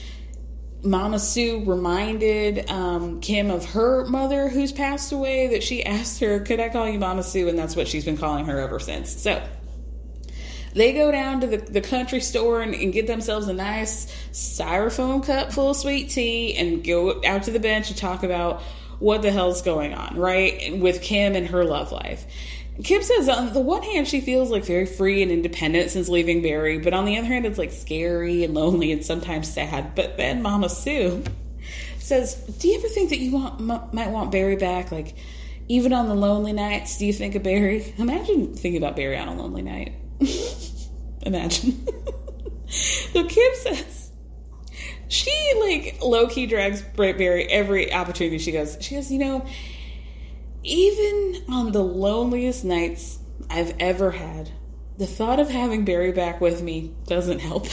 Mama Sue reminded um, Kim of her mother who's passed away, that she asked her, could I call you Mama Sue? And that's what she's been calling her ever since. So they go down to the, the country store and, and get themselves a nice styrofoam cup full of sweet tea and go out to the bench and talk about what the hell's going on, right, with Kim and her love life. Kim says on the one hand she feels like very free and independent since leaving Barry, but on the other hand it's like scary and lonely and sometimes sad. But then Mama Sue says, do you ever think that you want m- might want Barry back? Like, even on the lonely nights, do you think of Barry? Imagine thinking about Barry on a lonely night. Imagine. So Kim says, she like low-key drags Barry every opportunity she goes. She goes, you know, even on the loneliest nights I've ever had, the thought of having Barry back with me doesn't help.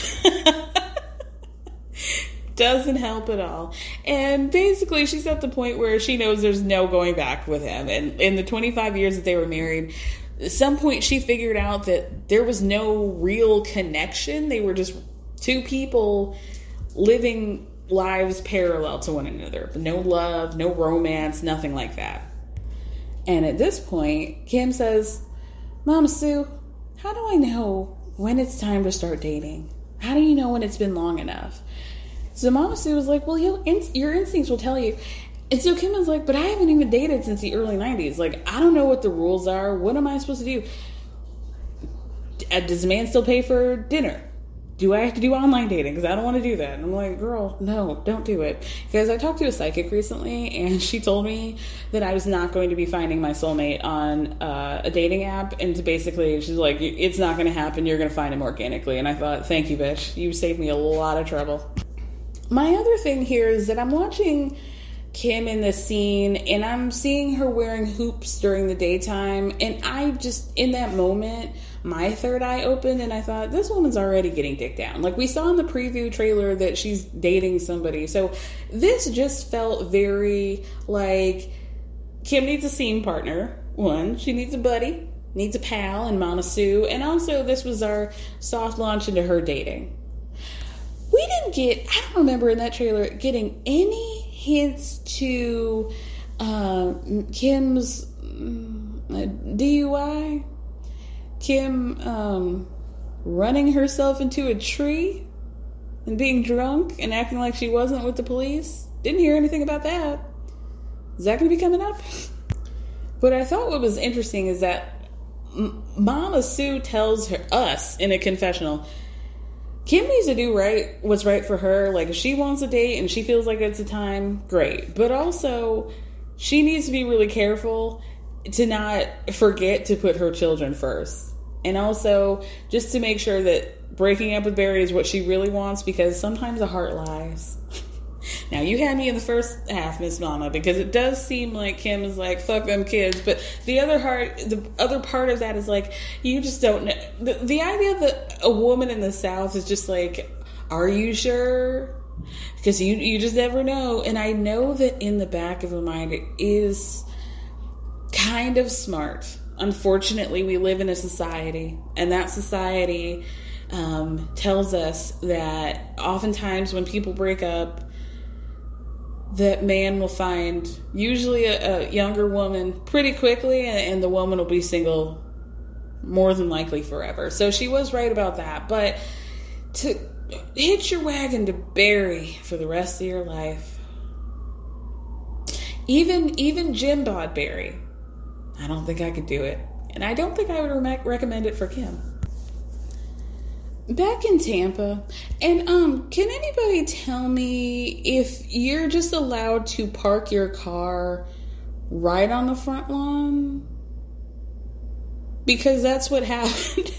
Doesn't help at all. And basically she's at the point where she knows there's no going back with him. And in the twenty-five years that they were married, at some point she figured out that there was no real connection. They were just two people living lives parallel to one another. No love, no romance, nothing like that. And at this point, Kim says, Mama Sue, how do I know when it's time to start dating? How do you know when it's been long enough? So Mama Sue was like, well, you'll in- your instincts will tell you. And so Kim was like, but I haven't even dated since the early nineties. Like, I don't know what the rules are. What am I supposed to do? Does a man still pay for dinner? Do I have to do online dating? Because I don't want to do that. And I'm like, girl, no, don't do it. Because I talked to a psychic recently, and she told me that I was not going to be finding my soulmate on uh, a dating app. And basically, she's like, it's not going to happen. You're going to find him organically. And I thought, thank you, bitch. You saved me a lot of trouble. My other thing here is that I'm watching Kim in this scene, and I'm seeing her wearing hoops during the daytime, and I just, in that moment, my third eye opened and I thought, this woman's already getting dicked down. Like, we saw in the preview trailer that she's dating somebody, so this just felt very like Kim needs a scene partner. One, she needs a buddy, needs a pal, and Mama Sue, and also this was our soft launch into her dating. We didn't get, I don't remember in that trailer getting any hints to uh, Kim's um, D U I, Kim um, running herself into a tree and being drunk and acting like she wasn't with the police. Didn't hear anything about that. Is that going to be coming up? But I thought what was interesting is that M- Mama Sue tells her, us in a confessional, Kim needs to do right what's right for her. Like, if she wants a date and she feels like it's a time, great. But also, she needs to be really careful to not forget to put her children first. And also, just to make sure that breaking up with Barry is what she really wants, because sometimes the heart lies. Now, you had me in the first half, Miss Mama, because it does seem like Kim is like, fuck them kids. But the other heart, the other part of that is like, you just don't know. The, the idea that a woman in the South is just like, are you sure? Because you, you just never know. And I know that in the back of her mind, it is kind of smart. Unfortunately, we live in a society, and that society um, tells us that oftentimes when people break up, that man will find usually a, a younger woman pretty quickly, and, and the woman will be single more than likely forever. So she was right about that. But to hitch your wagon to Barry for the rest of your life, even even Jim Bod Barry, I don't think I could do it. And I don't think I would re- recommend it for Kim. Back in Tampa. And um, can anybody tell me if you're just allowed to park your car right on the front lawn? Because that's what happened.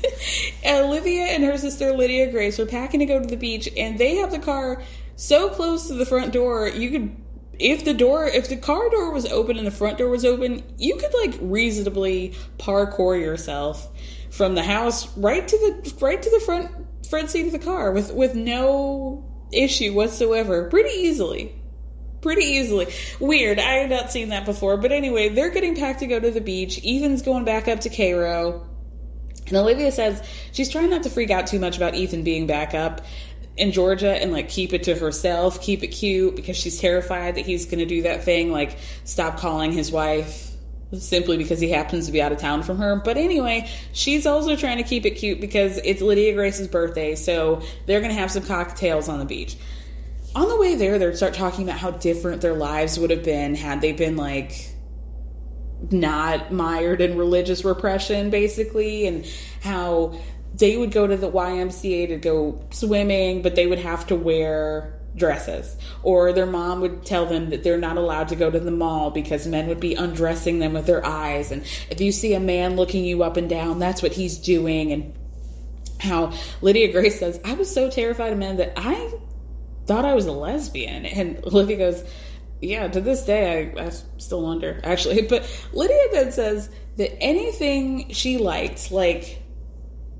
Olivia and her sister Lydia Grace were packing to go to the beach, and they have the car so close to the front door, you could, if the door, if the car door was open and the front door was open, you could like reasonably parkour yourself from the house right to the right to the front front seat of the car with with no issue whatsoever, pretty easily. Pretty easily. Weird. I had not seen that before. But anyway, they're getting packed to go to the beach. Ethan's going back up to Cairo. And Olivia says she's trying not to freak out too much about Ethan being back up in Georgia and, like, keep it to herself, keep it cute, because she's terrified that he's going to do that thing, like, stop calling his wife simply because he happens to be out of town from her. But anyway, she's also trying to keep it cute because it's Lydia Grace's birthday, so they're going to have some cocktails on the beach. On the way there, they'd start talking about how different their lives would have been had they been, like, not mired in religious repression, basically, and how they would go to the Y M C A to go swimming, but they would have to wear dresses. Or their mom would tell them that they're not allowed to go to the mall because men would be undressing them with their eyes. And if you see a man looking you up and down, that's what he's doing. And how Lydia Grace says, I was so terrified of men that I thought I was a lesbian. And Olivia goes, yeah, to this day, I, I still wonder, actually. But Lydia then says that anything she liked, like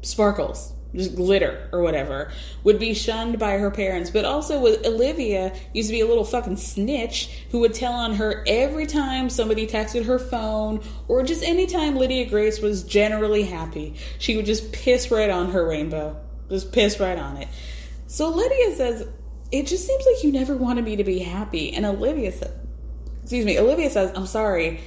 sparkles, just glitter or whatever, would be shunned by her parents. But also with Olivia used to be a little fucking snitch who would tell on her every time somebody texted her phone or just any time Lydia Grace was generally happy. She would just piss right on her rainbow. Just piss right on it. So Lydia says, it just seems like you never wanted me to be happy. And Olivia said, excuse me, Olivia says, I'm sorry.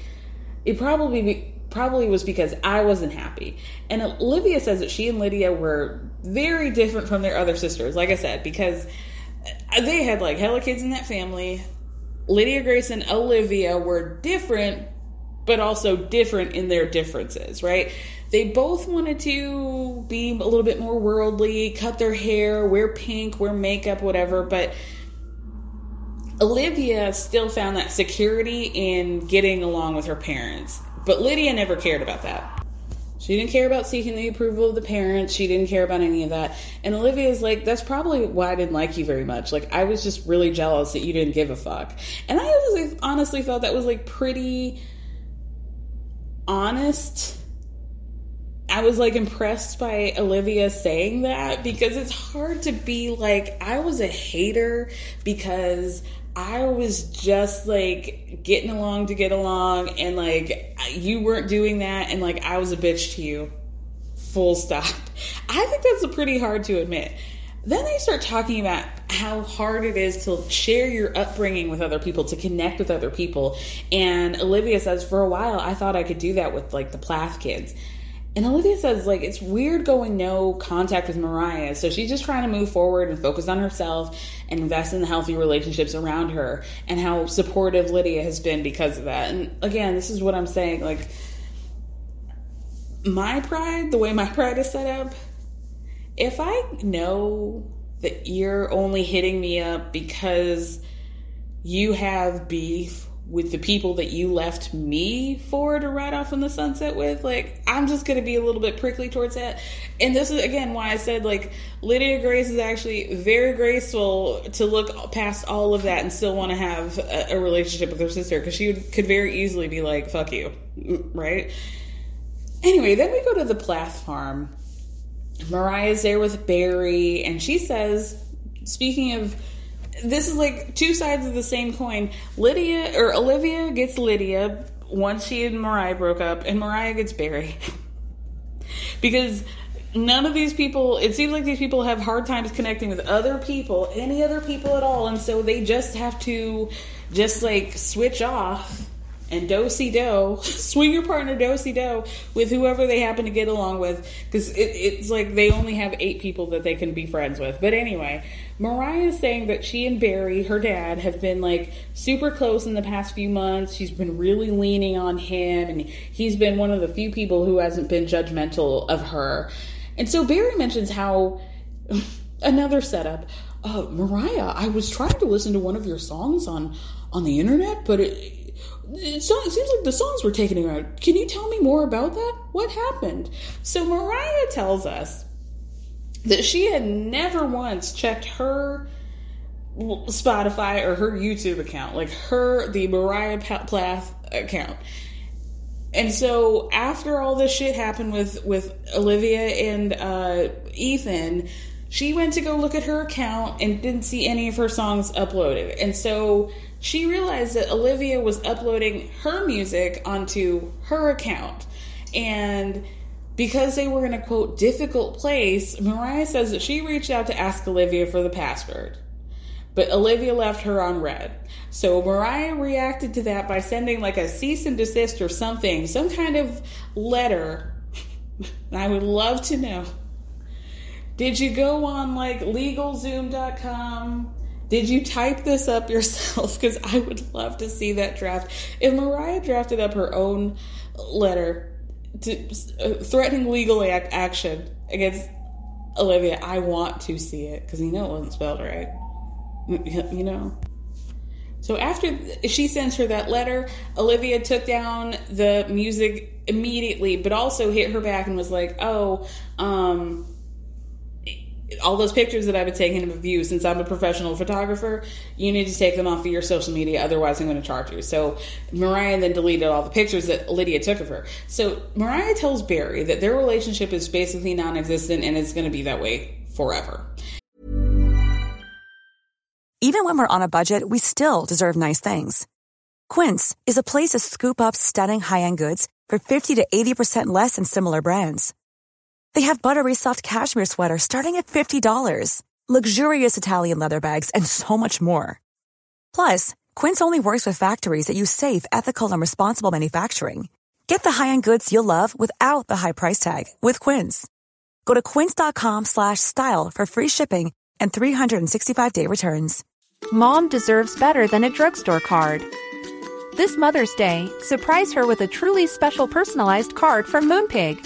It probably be, probably was because I wasn't happy. And Olivia says that she and Lydia were very different from their other sisters, like I said, because they had like hella kids in that family. Lydia Grace and Olivia were different, but also different in their differences, right? They both wanted to be a little bit more worldly, cut their hair, wear pink, wear makeup, whatever. But Olivia still found that security in getting along with her parents. But Lydia never cared about that. She didn't care about seeking the approval of the parents. She didn't care about any of that. And Olivia's like, that's probably why I didn't like you very much. Like, I was just really jealous that you didn't give a fuck. And I honestly thought that was like pretty honest. I was, like, impressed by Olivia saying that because it's hard to be, like, I was a hater because I was just, like, getting along to get along and, like, you weren't doing that and, like, I was a bitch to you. Full stop. I think that's pretty hard to admit. Then they start talking about how hard it is to share your upbringing with other people, to connect with other people. And Olivia says, for a while, I thought I could do that with, like, the Plath kids. And Olivia says, like, it's weird going no contact with Mariah. So she's just trying to move forward and focus on herself and invest in the healthy relationships around her and how supportive Lydia has been because of that. And again, this is what I'm saying. Like, my pride, the way my pride is set up, if I know that you're only hitting me up because you have beef with the people that you left me for to ride off in the sunset with, like, I'm just going to be a little bit prickly towards that. And this is, again, why I said, like, Lydia Grace is actually very graceful to look past all of that and still want to have a, a relationship with her sister, because she would, could very easily be like, fuck you, right? Anyway, then we go to the Plath farm. Mariah's there with Barry, and she says, speaking of, this is like two sides of the same coin. Lydia, or Olivia gets Lydia once she and Mariah broke up, and Mariah gets Barry. Because none of these people, it seems like these people have hard times connecting with other people, any other people at all, and so they just have to just like switch off and do-si-do, swing your partner do-si-do with whoever they happen to get along with, because it, it's like they only have eight people that they can be friends with. But anyway, Mariah is saying that she and Barry, her dad, have been like super close in the past few months. She's been really leaning on him, and he's been one of the few people who hasn't been judgmental of her. And so Barry mentions how Another setup. Uh, Mariah, I was trying to listen to one of your songs on, on the internet, but it, it, so, it seems like the songs were taken out. Can you tell me more about that? What happened? So Mariah tells us that she had never once checked her Spotify or her YouTube account, like her, the Mariah Plath account. And so after all this shit happened with, with Olivia and uh, Ethan, she went to go look at her account and didn't see any of her songs uploaded. And so she realized that Olivia was uploading her music onto her account. And because they were in a, quote, difficult place, Mariah says that she reached out to ask Olivia for the password. But Olivia left her on red. So Mariah reacted to that by sending like a cease and desist or something, some kind of letter. And I would love to know. Did you go on like legal zoom dot com? Did you type this up yourself? Because I would love to see that draft. And Mariah drafted up her own letter to, uh, threatening legal ac- action against Olivia. I want to see it because you know it wasn't spelled right. You know? So after she sends her that letter, Olivia took down the music immediately, but also hit her back and was like, oh, um... all those pictures that I've been taking of you, since I'm a professional photographer, you need to take them off of your social media, otherwise I'm going to charge you. So Mariah then deleted all the pictures that Lydia took of her. So Mariah tells Barry that their relationship is basically non-existent and it's going to be that way forever. Even when we're on a budget, we still deserve nice things. Quince is a place to scoop up stunning high-end goods for fifty to eighty percent less than similar brands. They have buttery soft cashmere sweaters starting at fifty dollars, luxurious Italian leather bags, and so much more. Plus, Quince only works with factories that use safe, ethical, and responsible manufacturing. Get the high-end goods you'll love without the high price tag with Quince. Go to quince dot com slash style for free shipping and three sixty-five day returns. Mom deserves better than a drugstore card. This Mother's Day, surprise her with a truly special personalized card from Moonpig.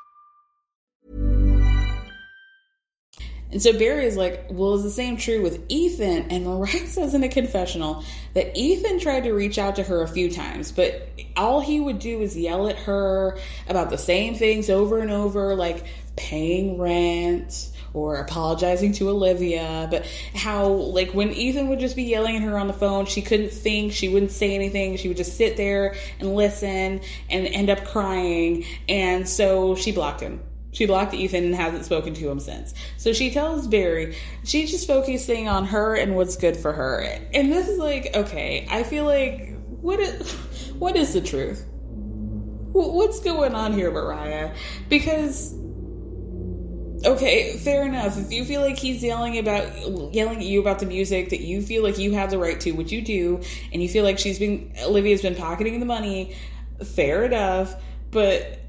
And so Barry is like, well, is the same true with Ethan? And Mariah says in a confessional that Ethan tried to reach out to her a few times, but all he would do is yell at her about the same things over and over, like paying rent or apologizing to Olivia. But how, like, when Ethan would just be yelling at her on the phone, she couldn't think, she wouldn't say anything, she would just sit there and listen and end up crying. And so she blocked him. She blocked Ethan and hasn't spoken to him since. So she tells Barry she's just focusing on her and what's good for her. And this is like, okay, I feel like, what is, what is the truth? What's going on here, Mariah? Because, okay, fair enough. If you feel like he's yelling about yelling at you about the music that you feel like you have the right to, which you do, and you feel like she's been, Olivia's been pocketing the money, fair enough, but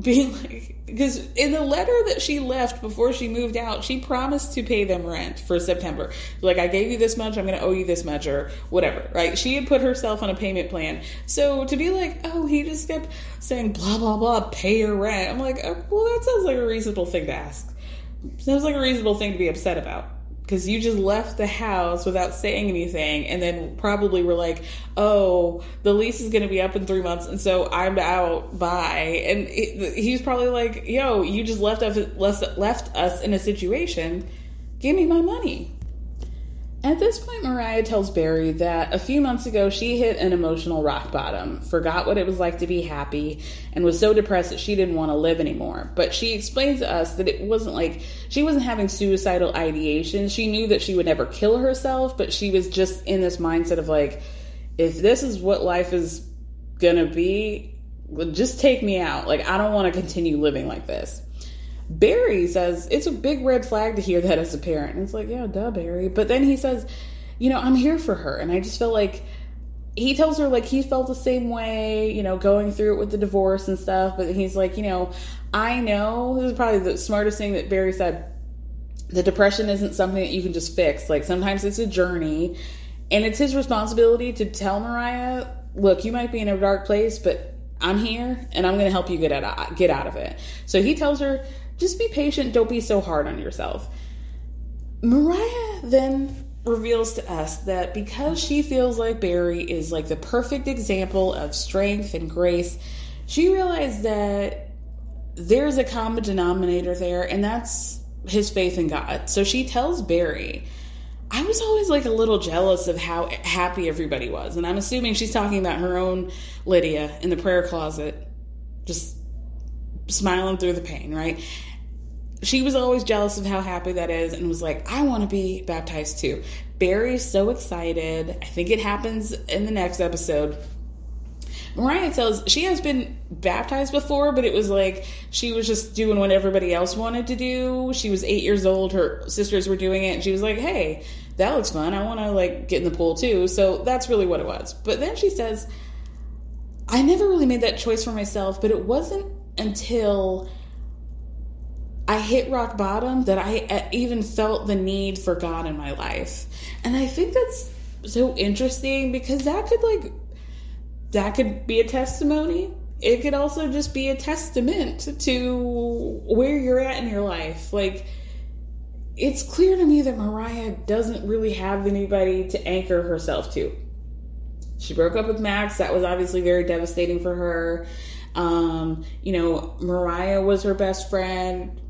being like, because in the letter that she left before she moved out, she promised to pay them rent for September. Like, I gave you this much, I'm going to owe you this much, or whatever, right? She had put herself on a payment plan. So to be like, oh, he just kept saying, blah, blah, blah, pay your rent. I'm like, oh, well, that sounds like a reasonable thing to ask. Sounds like a reasonable thing to be upset about. Because you just left the house without saying anything, and then probably were like, oh, the lease is going to be up in three months, and so I'm out, bye. And he's probably like, yo, you just left us, left us in a situation. Give me my money. At this point, Mariah tells Barry that a few months ago, she hit an emotional rock bottom, forgot what it was like to be happy, and was so depressed that she didn't want to live anymore. But she explains to us that it wasn't like, she wasn't having suicidal ideation. She knew that she would never kill herself, but she was just in this mindset of like, if this is what life is gonna be, just take me out. Like, I don't want to continue living like this. Barry says it's a big red flag to hear that as a parent. And it's like, yeah, duh, Barry. But then he says, you know, I'm here for her. And I just feel like he tells her, like, he felt the same way, you know, going through it with the divorce and stuff. But he's like, you know, I know, this is probably the smartest thing that Barry said, the depression isn't something that you can just fix. Like, sometimes it's a journey. And it's his responsibility to tell Mariah, look, you might be in a dark place, but I'm here, and I'm going to help you get out, get out of it. So he tells her, just be patient. Don't be so hard on yourself. Mariah then reveals to us that because she feels like Barry is like the perfect example of strength and grace, she realized that there's a common denominator there, and that's his faith in God. So she tells Barry, I was always like a little jealous of how happy everybody was. And I'm assuming she's talking about her own Lydia in the prayer closet, just smiling through the pain, right? She was always jealous of how happy that is and was like, I want to be baptized too. Barry's so excited. I think it happens in the next episode. Mariah tells, she has been baptized before, but it was like she was just doing what everybody else wanted to do. She was eight years old. Her sisters were doing it. And she was like, hey, that looks fun. I want to, like, get in the pool too. So that's really what it was. But then she says, I never really made that choice for myself, but it wasn't until I hit rock bottom that I even felt the need for God in my life. And I think that's so interesting because that could, like, that could be a testimony. It could also just be a testament to where you're at in your life. Like, it's clear to me that Mariah doesn't really have anybody to anchor herself to. She broke up with Max. That was obviously very devastating for her. Um, you know, Mariah was her best friend.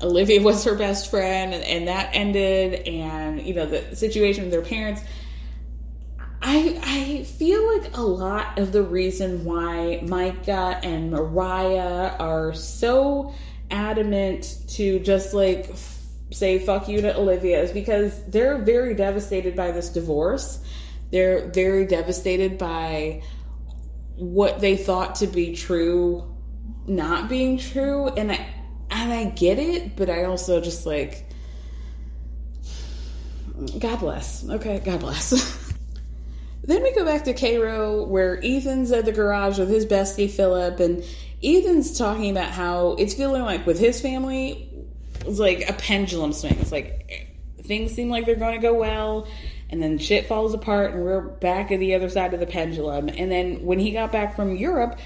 Olivia was her best friend. And, and that ended. And, you know, the situation with their parents. I I feel like a lot of the reason why Micah and Mariah are so adamant to just, like, f- say fuck you to Olivia is because they're very devastated by this divorce. They're very devastated by what they thought to be true not being true. And I, and I get it, but I also just, like, God bless. Okay, God bless. Then we go back to Cairo where Ethan's at the garage with his bestie, Philip, and Ethan's talking about how it's feeling like with his family, it's like a pendulum swing. It's like things seem like they're going to go well, and then shit falls apart, and we're back at the other side of the pendulum. And then when he got back from Europe,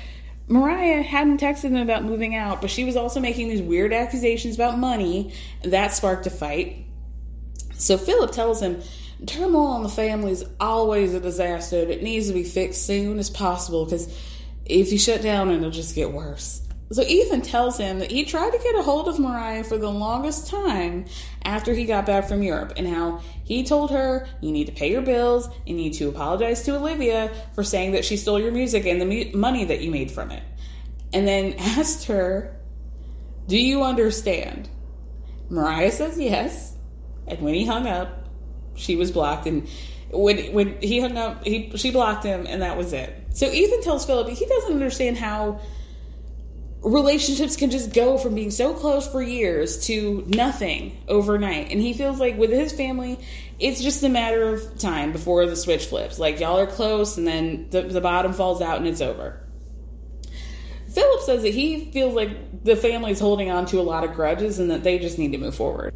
Mariah hadn't texted him about moving out, but she was also making these weird accusations about money. That sparked a fight. So Philip tells him, turmoil in the family is always a disaster. It needs to be fixed soon as possible because if you shut down, it'll just get worse. So Ethan tells him that he tried to get a hold of Mariah for the longest time after he got back from Europe and how he told her, you need to pay your bills, you need to apologize to Olivia for saying that she stole your music and the mu- money that you made from it. And then asked her, do you understand? Mariah says yes. And when he hung up, she was blocked, and when when he hung up, he she blocked him, and that was it. So Ethan tells Philip he doesn't understand how relationships can just go from being so close for years to nothing overnight. And he feels like with his family, it's just a matter of time before the switch flips. Like, y'all are close, and then the, the bottom falls out, and it's over. Philip says that he feels like the family's holding on to a lot of grudges and that they just need to move forward.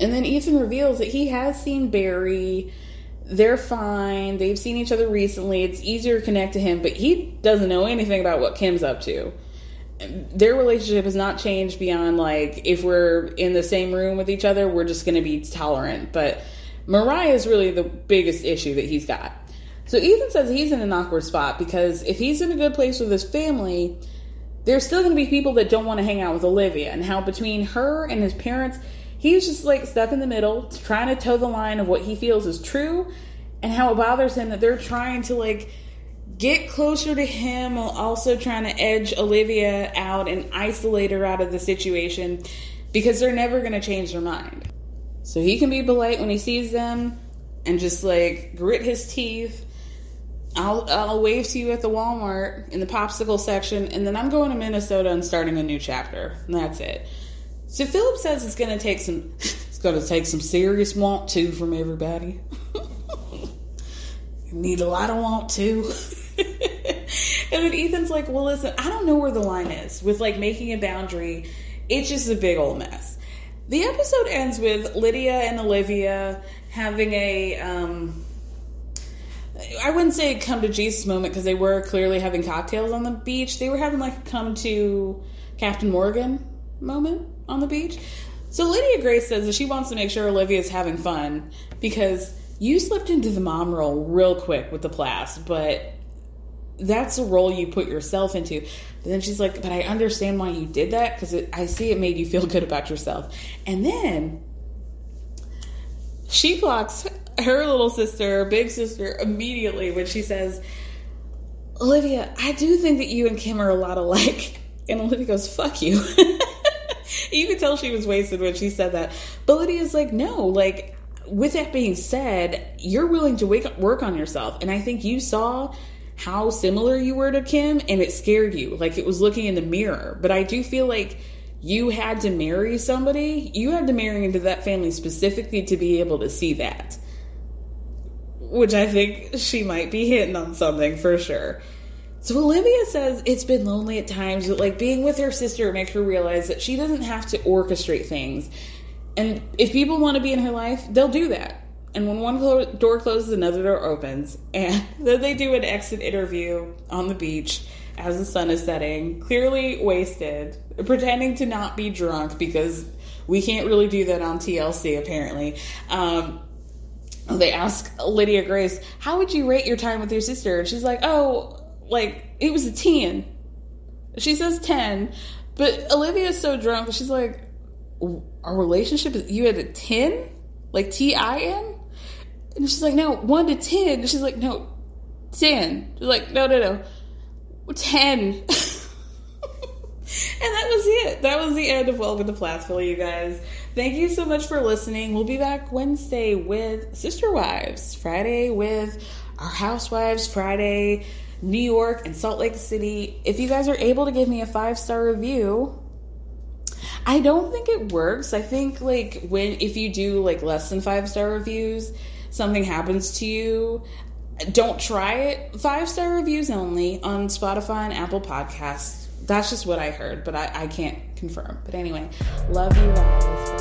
And then Ethan reveals that he has seen Barry. They're fine. They've seen each other recently. It's easier to connect to him, but he doesn't know anything about what Kim's up to. Their relationship has not changed beyond, like, if we're in the same room with each other, we're just going to be tolerant. But Mariah is really the biggest issue that he's got. So Ethan says he's in an awkward spot because if he's in a good place with his family, there's still going to be people that don't want to hang out with Olivia. And how between her and his parents, he's just, like, stuck in the middle, trying to toe the line of what he feels is true and how it bothers him that they're trying to, like, get closer to him while also trying to edge Olivia out and isolate her out of the situation because they're never going to change their mind. So he can be polite when he sees them and just, like, grit his teeth. I'll, I'll wave to you at the Walmart in the popsicle section, and then I'm going to Minnesota and starting a new chapter. And that's it. So Philip says it's going to take some, it's going to take some serious want to from everybody. needle, I don't want to. And then Ethan's like, well, listen, I don't know where the line is with, like, making a boundary. It's just a big old mess. The episode ends with Lydia and Olivia having a, um, I wouldn't say come to Jesus moment, because they were clearly having cocktails on the beach. They were having, like, a come to Captain Morgan moment on the beach. So Lydia Grace says that she wants to make sure Olivia's having fun, because you slipped into the mom role real quick with the class, but that's a role you put yourself into. But then she's like, but I understand why you did that, because I see it made you feel good about yourself. And then she blocks her little sister, big sister, immediately when she says, Olivia, I do think that you and Kim are a lot alike. And Olivia goes, fuck you. You could tell she was wasted when she said that. But Lydia's like, no, like, with that being said, you're willing to wake up, work on yourself. And I think you saw how similar you were to Kim, and it scared you. Like, it was looking in the mirror. But I do feel like you had to marry somebody. You had to marry into that family specifically to be able to see that. Which I think she might be hitting on something for sure. So Olivia says it's been lonely at times, but, like, being with her sister makes her realize that she doesn't have to orchestrate things. And if people want to be in her life, they'll do that. And when one clo- door closes, another door opens. And then they do an exit interview on the beach as the sun is setting, clearly wasted, pretending to not be drunk, because we can't really do that on T L C, apparently. Um, they ask Lydia Grace, how would you rate your time with your sister? She's like, oh, like, it was a ten. She says ten, but Olivia's so drunk that she's like, our relationship is, you had a ten? Like, T I N? And she's like, no, one to ten. And she's like, no, ten. She's like, no, no, no, ten. And that was it. That was the end of Welcome to Plathville, you guys. Thank you so much for listening. We'll be back Wednesday with Sister Wives, Friday with Our Housewives, Friday, New York and Salt Lake City. If you guys are able to give me a five-star review, I don't think it works. I think, like, when if you do, like, less than five-star reviews, something happens to you. Don't try it. Five-star reviews only on Spotify and Apple Podcasts. That's just what I heard, but I, I can't confirm. But anyway, love you guys.